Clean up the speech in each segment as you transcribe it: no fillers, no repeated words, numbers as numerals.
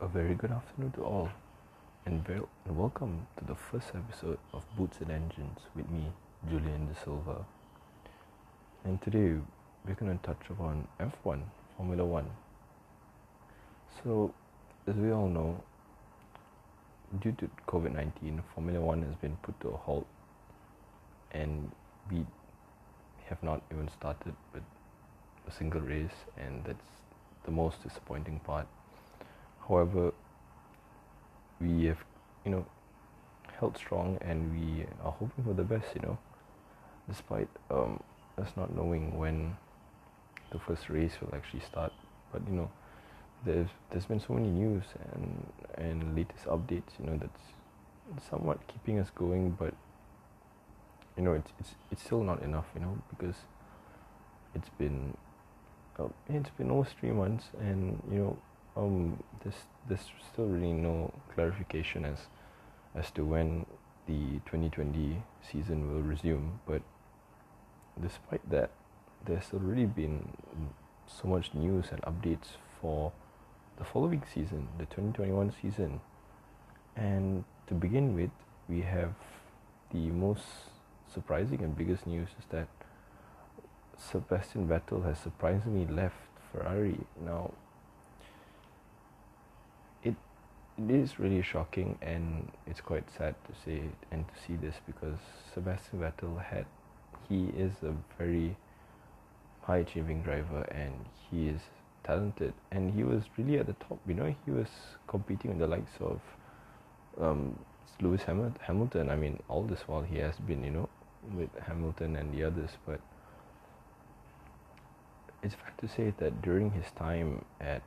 A very good afternoon to all, and welcome to the first episode of Boots and Engines with me, Julian De Silva. And today we're going to touch upon F1, Formula 1. So, as we all know, due to COVID-19, Formula 1 has been put to a halt, and we have not even started with a single race, and that's the most disappointing part. However, we have, held strong, and we are hoping for the best, despite us not knowing when the first race will actually start. But, there's been so many news and latest updates, that's somewhat keeping us going, but, it's still not enough, because it's been almost 3 months, and, there's still really no clarification as to when the 2020 season will resume. But despite that, there's already been so much news and updates for the following season, the 2021 season. And to begin with, we have the most surprising and biggest news is that Sebastian Vettel has surprisingly left Ferrari. Now, it is really shocking, and it's quite sad to say and to see this, because Sebastian Vettel is a very high achieving driver, and he is talented, and he was really at the top. He was competing with the likes of Lewis Hamilton. I mean, all this while he has been, with Hamilton and the others. But it's fair to say that during his time at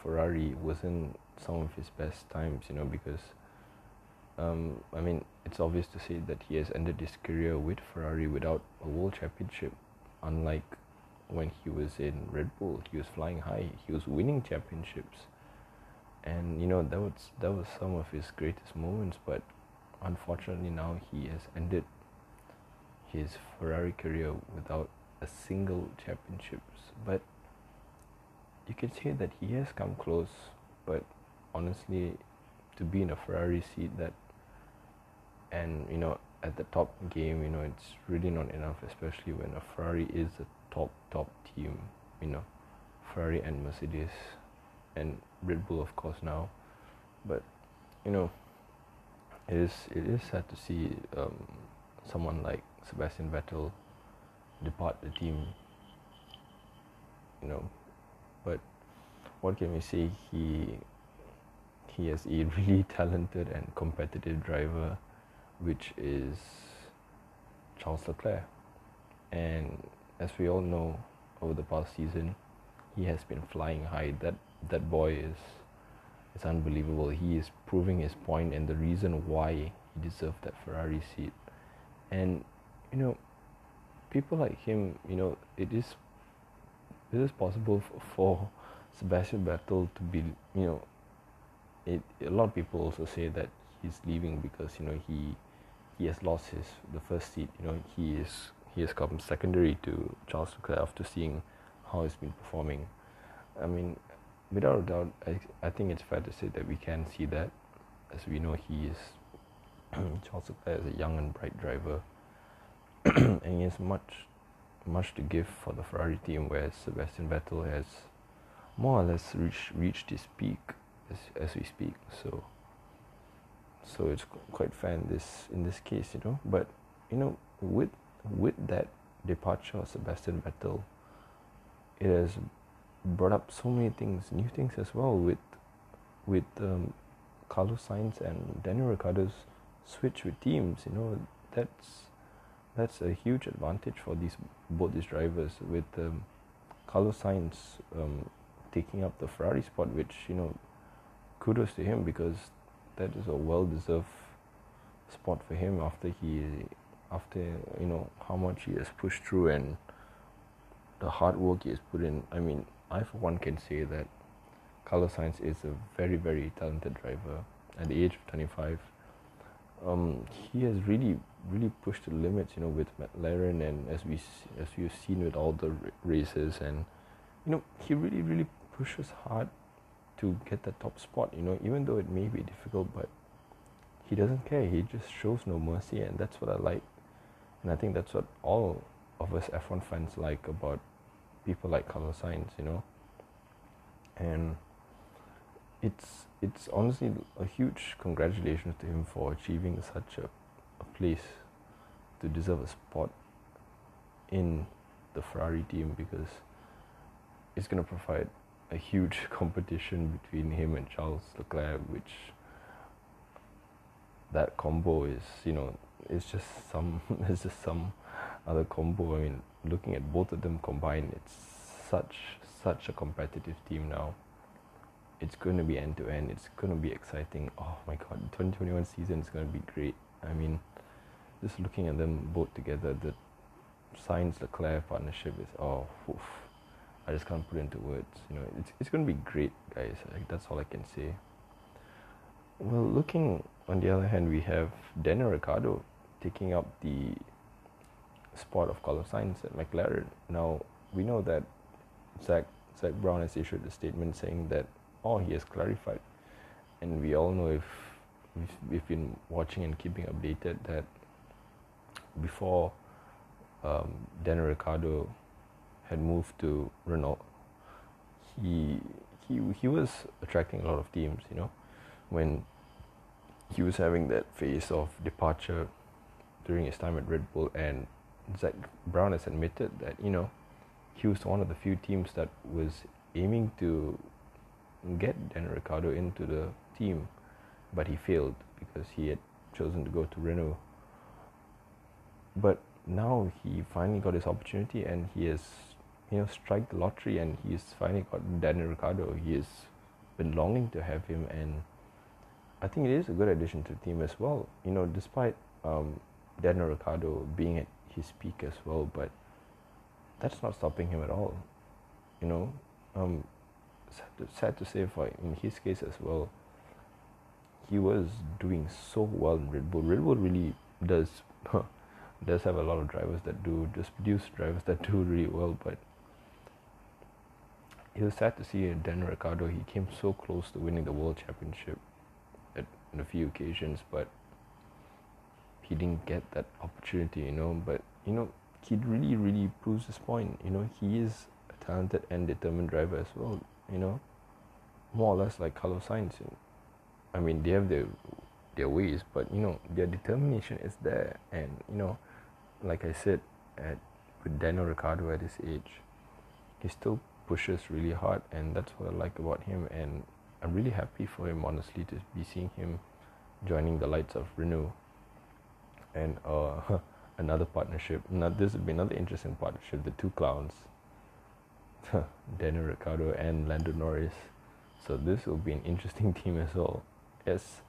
Ferrari wasn't some of his best times, because it's obvious to say that he has ended his career with Ferrari without a world championship. Unlike when he was in Red Bull, he was flying high, he was winning championships, and that was some of his greatest moments. But unfortunately, now he has ended his Ferrari career without a single championship. But you can say that he has come close, but honestly, to be in a Ferrari seat at the top game, it's really not enough, especially when a Ferrari is a top team, Ferrari and Mercedes and Red Bull, of course, now. But, it is sad to see someone like Sebastian Vettel depart the team, But what can we say? He is a really talented and competitive driver, which is Charles Leclerc. And as we all know, over the past season, he has been flying high. That boy is unbelievable. He is proving his point and the reason why he deserved that Ferrari seat. And people like him, it is possible for Sebastian Vettel to be, a lot of people also say that he's leaving because, he has lost the first seat. He has come secondary to Charles Leclerc after seeing how he's been performing. I mean, without a doubt, I think it's fair to say that we can see that. As we know, Charles Leclerc is a young and bright driver, and he has much to give for the Ferrari team, whereas Sebastian Vettel has more or less reached his peak as we speak. So it's quite fair in this case, But with that departure of Sebastian Vettel, it has brought up so many things, new things as well. With Carlos Sainz and Daniel Ricciardo's switch with teams, That's a huge advantage for both these drivers, with Carlos Sainz taking up the Ferrari spot, which, kudos to him, because that is a well-deserved spot for him after how much he has pushed through and the hard work he has put in. I mean, I for one can say that Carlos Sainz is a very, very talented driver. At the age of 25, he has really pushed the limits, with McLaren, and as we've seen with all the races, and he really pushes hard to get the top spot, you know, even though it may be difficult, but he doesn't care. He just shows no mercy, and that's what I like. And I think that's what all of us F1 fans like about people like Carlos Sainz, you know. And it's honestly a huge congratulations to him for achieving such a place to deserve a spot in the Ferrari team, because it's going to provide a huge competition between him and Charles Leclerc, which that combo is, you know, it's just some other combo. I mean, looking at both of them combined, it's such a competitive team now. It's going to be end to end. It's going to be exciting. Oh my god, the 2021 season is going to be great. I mean, just looking at them both together, the Sainz-Leclerc partnership is, oh, oof, I just can't put it into words. You know, it's going to be great, guys. Like, that's all I can say. Well, looking on the other hand, we have Daniel Ricciardo taking up the spot of Carlos Sainz at McLaren. Now, we know that Zach Brown has issued a statement saying that, oh, he has clarified, and we all know, if we've been watching and keeping updated, that before Daniel Ricciardo had moved to Renault, he was attracting a lot of teams, you know, when he was having that phase of departure during his time at Red Bull. And Zach Brown has admitted that, you know, he was one of the few teams that was aiming to get Daniel Ricciardo into the team, but he failed because he had chosen to go to Renault. But now he finally got his opportunity, and he has, you know, struck the lottery, and he's finally got Daniel Ricciardo. He has been longing to have him, and I think it is a good addition to the team as well. You know, despite Daniel Ricciardo being at his peak as well, but that's not stopping him at all. You know, sad to say, for in his case as well, he was doing so well in Red Bull. Red Bull really does have a lot of drivers that do just produce drivers that do really well, but it was sad to see Daniel Ricciardo. He came so close to winning the World Championship on a few occasions, but he didn't get that opportunity, you know. But you know, he really proves his point. You know, he is a talented and determined driver as well, you know, more or less like Carlos Sainz. I mean, they have their ways, but you know, their determination is there. And you know, like I said, with Daniel Ricciardo at his age, he still pushes really hard, and that's what I like about him. And I'm really happy for him, honestly, to be seeing him joining the lights of Renault, and another partnership. Now, this would be another interesting partnership, the two clowns, Daniel Ricciardo and Lando Norris. So this will be an interesting team as well. Yes,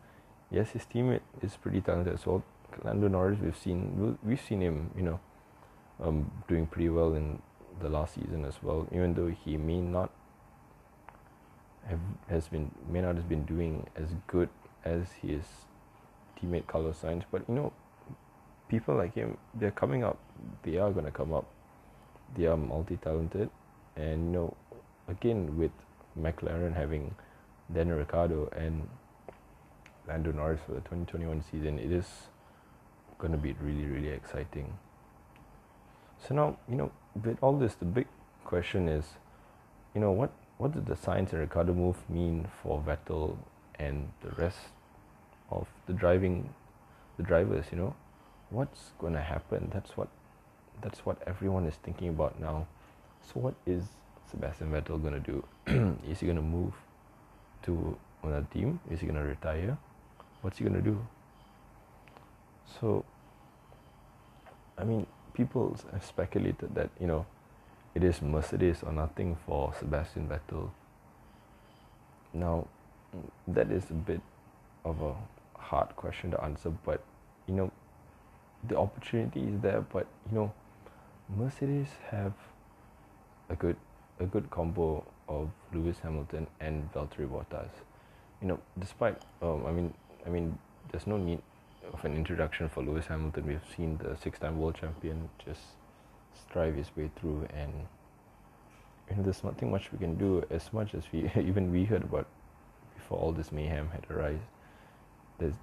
his teammate is pretty talented as well. Lando Norris, we've seen him, you know, doing pretty well in the last season as well. Even though he may not have been doing as good as his teammate Carlos Sainz, but you know, people like him, they're coming up. They are gonna come up. They are multi-talented, and you know, again, with McLaren having Daniel Ricciardo and Lando Norris for the 2021 season, it is gonna be really exciting. So now, you know, with all this, the big question is, you know, what did the Sainz and Ricciardo move mean for Vettel and the rest of the drivers, you know? What's going to happen? That's what everyone is thinking about now. So what is Sebastian Vettel going to do? Is he going to move to another team? Is he going to retire? What's he going to do? So, I mean, people have speculated that, you know, it is Mercedes or nothing for Sebastian Vettel. Now, that is a bit of a hard question to answer, but you know, the opportunity is there. But you know, Mercedes have a good combo of Lewis Hamilton and Valtteri Bottas. You know, despite I mean, there's no need of an introduction for Lewis Hamilton. We've seen the 6-time world champion just strive his way through, and you know, there's nothing much we can do. As much as we heard about before all this mayhem had arisen,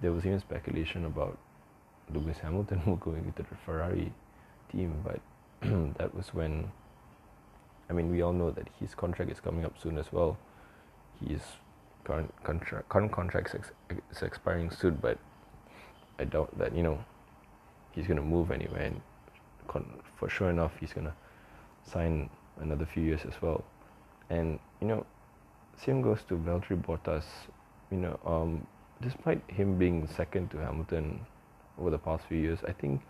there was even speculation about Lewis Hamilton going into the Ferrari team, but that was when, I mean, we all know that his contract is coming up soon as well. His current contract is expiring soon, but I doubt that, you know, he's going to move anywhere, and for sure enough, he's going to sign another few years as well. And, you know, same goes to Valtteri Bottas. You know, despite him being second to Hamilton over the past few years, I think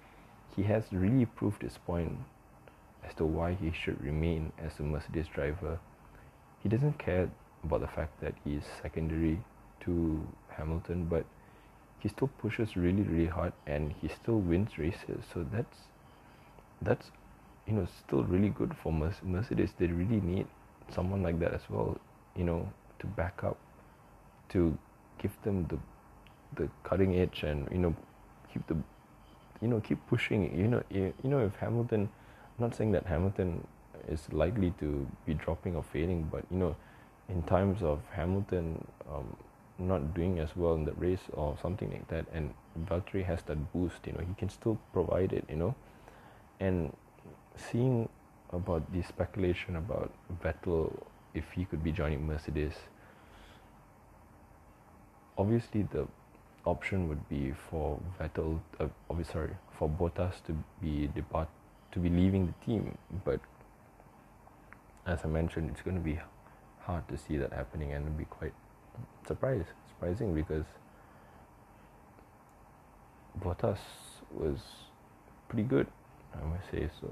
he has really proved his point as to why he should remain as a Mercedes driver. He doesn't care about the fact that he is secondary to Hamilton, but he still pushes really, really hard, and he still wins races. So that's you know, still really good for Mercedes. They really need someone like that as well, you know, to back up, to give them the cutting edge, and, you know, keep pushing. You know, if Hamilton, I'm not saying that Hamilton is likely to be dropping or failing, but, you know, in times of Hamilton not doing as well in the race or something like that, and Valtteri has that boost, you know, he can still provide it, you know. And seeing about the speculation about Vettel, if he could be joining Mercedes, obviously the option would be for Bottas to be leaving the team. But as I mentioned, it's going to be hard to see that happening, and it'll be quite surprising, because Bottas was pretty good, I must say. So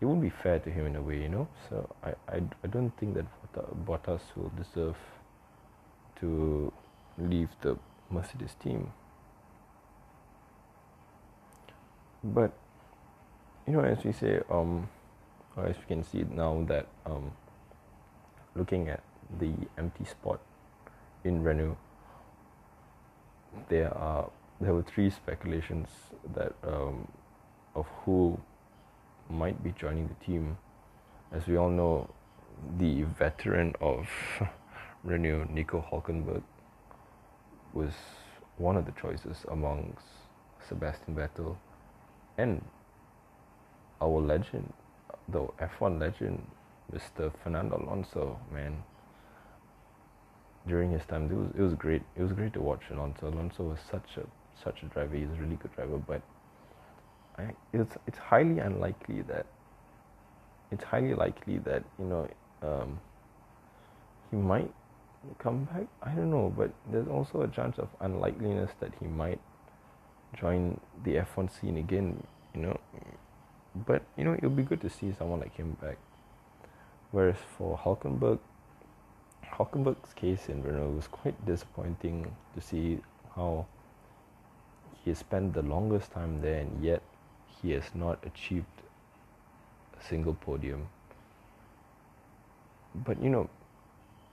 it wouldn't be fair to him in a way, you know. So I don't think that Bottas will deserve to leave the Mercedes team. But, you know, as we say, or as we can see now, that looking at the empty spot in Renault, there were three speculations that of who might be joining the team. As we all know, the veteran of Renault, Nico Hulkenberg, was one of the choices amongst Sebastian Vettel and our legend, the F1 legend, Mr. Fernando Alonso. Man, during his time, it was great. It was great to watch Alonso. Alonso was such a driver. He's a really good driver, but it's highly unlikely that you know, he might come back. I don't know, but there's also a chance of unlikeliness that he might join the F1 scene again, you know. But, you know, it'll be good to see someone like him back. Whereas for Hulkenberg's case in Renault was quite disappointing to see how he has spent the longest time there, and yet he has not achieved a single podium. But, you know,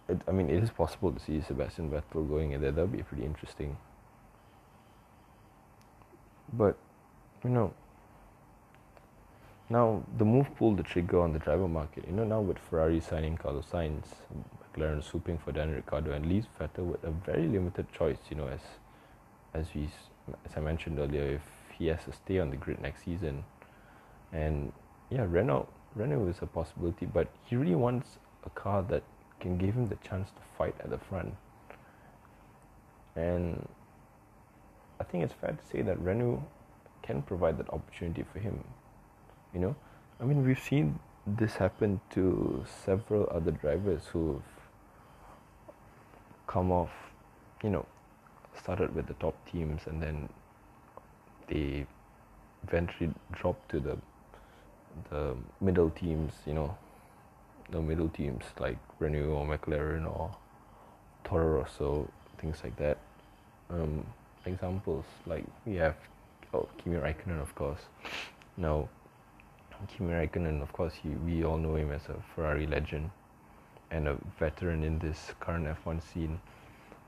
it is possible to see Sebastian Vettel going in there. That would be pretty interesting. But, you know, now the move pulled the trigger on the driver market. You know, now with Ferrari signing Carlos Sainz, McLaren swooping for Daniel Ricciardo, and leaves Vettel with a very limited choice. You know, as I mentioned earlier, if he has to stay on the grid next season. And yeah, Renault is a possibility, but he really wants a car that can give him the chance to fight at the front. And I think it's fair to say that Renault can provide that opportunity for him. You know, I mean, we've seen this happen to several other drivers who've come off, you know, started with the top teams, and then they eventually dropped to the middle teams, you know, the middle teams like Renault or McLaren or Toro Rosso, things like that. Examples like we have Kimi Raikkonen, of course. Now, Kimi Raikkonen, of course, we all know him as a Ferrari legend and a veteran in this current F1 scene.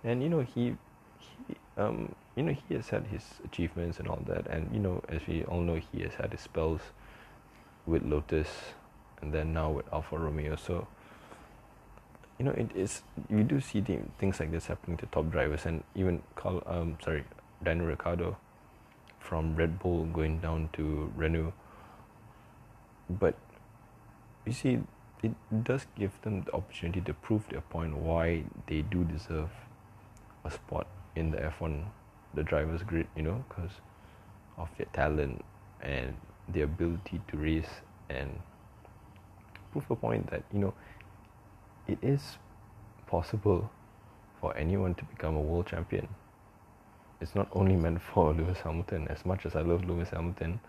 And, you know, he has had his achievements and all that. And, you know, as we all know, he has had his spells with Lotus, and then now with Alfa Romeo. So you know, it is, we do see things like this happening to top drivers, and even Daniel Ricciardo from Red Bull going down to Renault. But you see, it does give them the opportunity to prove their point why they do deserve a spot in the F1, the driver's grid, you know, because of their talent and their ability to race and prove a point that, you know, it is possible for anyone to become a world champion. It's not only meant for Lewis Hamilton. As much as I love Lewis Hamilton,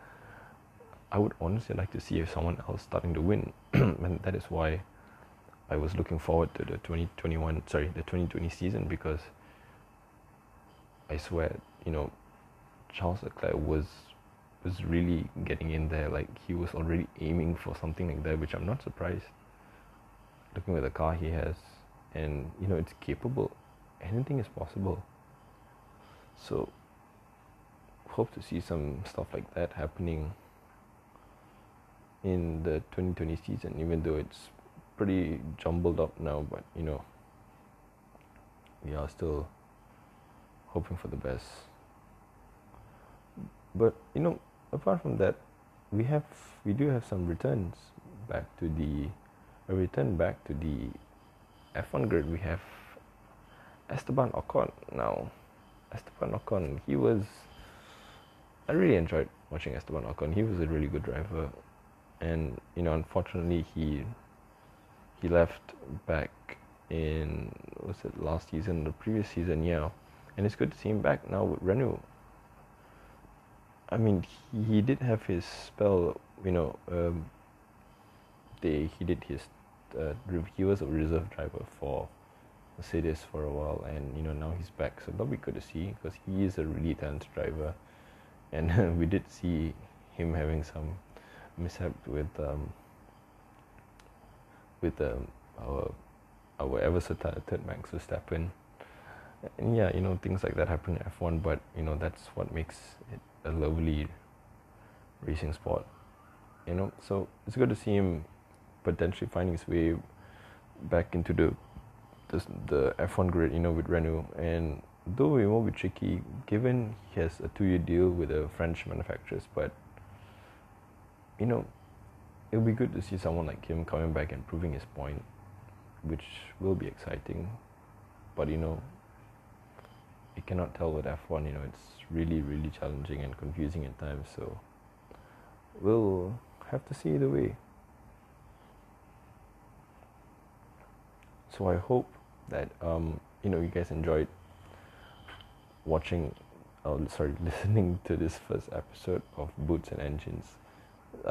I would honestly like to see someone else starting to win. And that is why I was looking forward to the 2020 season, because I swear, you know, Charles Leclerc was really getting in there. Like, he was already aiming for something like that, which I'm not surprised, looking at the car he has. And, you know, it's capable. Anything is possible. So, hope to see some stuff like that happening in the 2020 season, even though it's pretty jumbled up now, but, you know, we are still hoping for the best. But, you know, apart from that, we do have some return back to the F1 grid. We have Esteban Ocon now. Esteban Ocon, I really enjoyed watching Esteban Ocon. He was a really good driver, and, you know, unfortunately he left back in, was it last season, the previous season, yeah. And it's good to see him back now with Renault. I mean, he did have his spell, you know. He was a reserve driver for Mercedes for a while, and, you know, now he's back. So that'll be good to see, because he is a really talented driver, and we did see him having some mishap with our ever so talented Max Verstappen. And yeah, you know, things like that happen in F1, but, you know, that's what makes it a lovely racing sport, you know. So it's good to see him potentially finding his way back into the F1 grid, you know, with Renault. And though it won't be tricky, given he has a 2-year deal with the French manufacturers, but, you know, it'll be good to see someone like him coming back and proving his point, which will be exciting. But, you know, you cannot tell with F1, you know, it's really, really challenging and confusing at times, so we'll have to see either way. So I hope that, you know, you guys enjoyed listening to this first episode of Boots and Engines.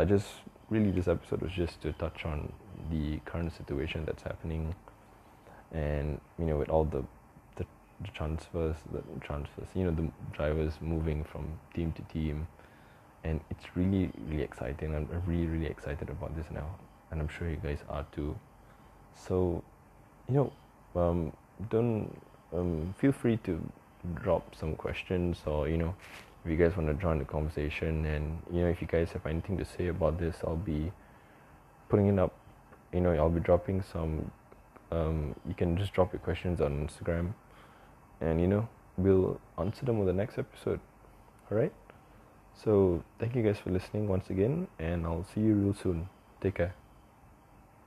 This episode was just to touch on the current situation that's happening, and, you know, with all the transfers, you know, the drivers moving from team to team, and it's really, really exciting. I'm really, really excited about this now, and I'm sure you guys are too. So, you know, feel free to drop some questions, or, you know, if you guys want to join the conversation, and, you know, if you guys have anything to say about this, I'll be putting it up, you know, I'll be dropping some, you can just drop your questions on Instagram, and, you know, we'll answer them on the next episode. Alright? So, thank you guys for listening once again, and I'll see you real soon. Take care.